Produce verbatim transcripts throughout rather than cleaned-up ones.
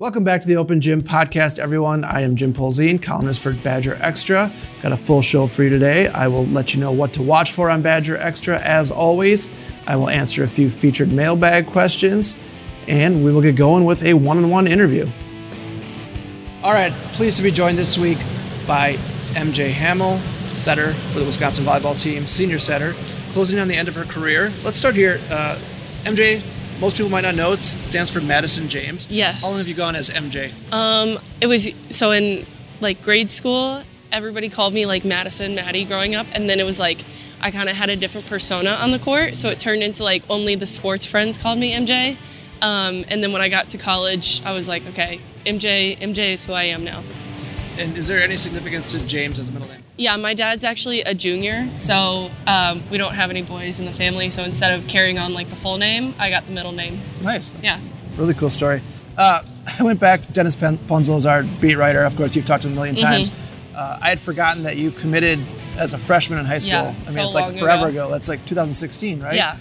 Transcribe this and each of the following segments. Welcome back to the Open Gym Podcast, everyone. I am Jim Polzin, columnist for Badger Extra. Got a full show for you today. I will let you know what to watch for on Badger Extra, as always. I will answer a few featured mailbag questions, and we will get going with a one-on-one interview. All right, pleased to be joined this week by M J Hammill, setter for the Wisconsin volleyball team, senior setter, closing on the end of her career. Let's start here. Uh, M J... Most people might not know, it stands for Madison James. Yes. How long have you gone as M J? Um, it was, so in like grade school, everybody called me like Madison, Maddie growing up. And then it was like, I kind of had a different persona on the court. So it turned into like only the sports friends called me M J. Um, and then when I got to college, I was like, okay, M J, M J is who I am now. And is there any significance to James as a middle name? Yeah, my dad's actually a junior, so um, we don't have any boys in the family. So instead of carrying on like the full name, I got the middle name. Nice. That's yeah. A really cool story. Uh, I went back. Dennis Ponzolo is our beat writer. Of course, you've talked to him a million times. Mm-hmm. Uh, I had forgotten that you committed as a freshman in high school. Yeah, I mean, so it's like long forever ago. ago. That's like two thousand sixteen, right? Yeah.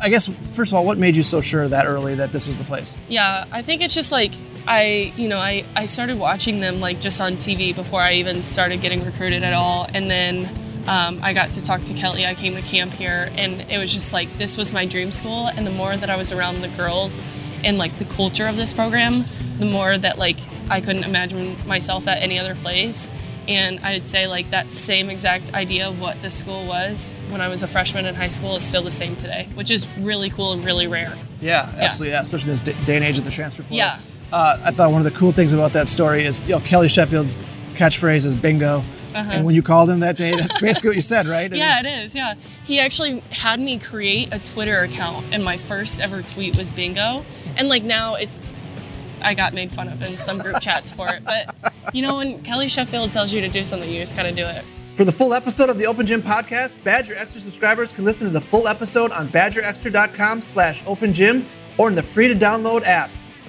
I guess, first of all, what made you so sure that early that this was the place? Yeah, I think it's just like, I, you know, I, I started watching them like just on T V before I even started getting recruited at all. And then um, I got to talk to Kelly. I came to camp here and it was just like, this was my dream school. And the more that I was around the girls and like the culture of this program, the more that like, I couldn't imagine myself at any other place. And I would say like that same exact idea of what this school was when I was a freshman in high school is still the same today, which is really cool and really rare. Yeah, absolutely. Yeah. Especially this day and age of the transfer portal. Yeah. Uh, I thought one of the cool things about that story is, you know, Kelly Sheffield's catchphrase is bingo. Uh-huh. And when you called him that day, that's basically what you said, right? I yeah, mean, it is. Yeah. He actually had me create a Twitter account and my first ever tweet was bingo. And like now it's, I got made fun of in some group chats for it. But you know, when Kelly Sheffield tells you to do something, you just kind of do it. For the full episode of the Open Gym Podcast, Badger Extra subscribers can listen to the full episode on badgerextra.com slash open gym or in the free to download app.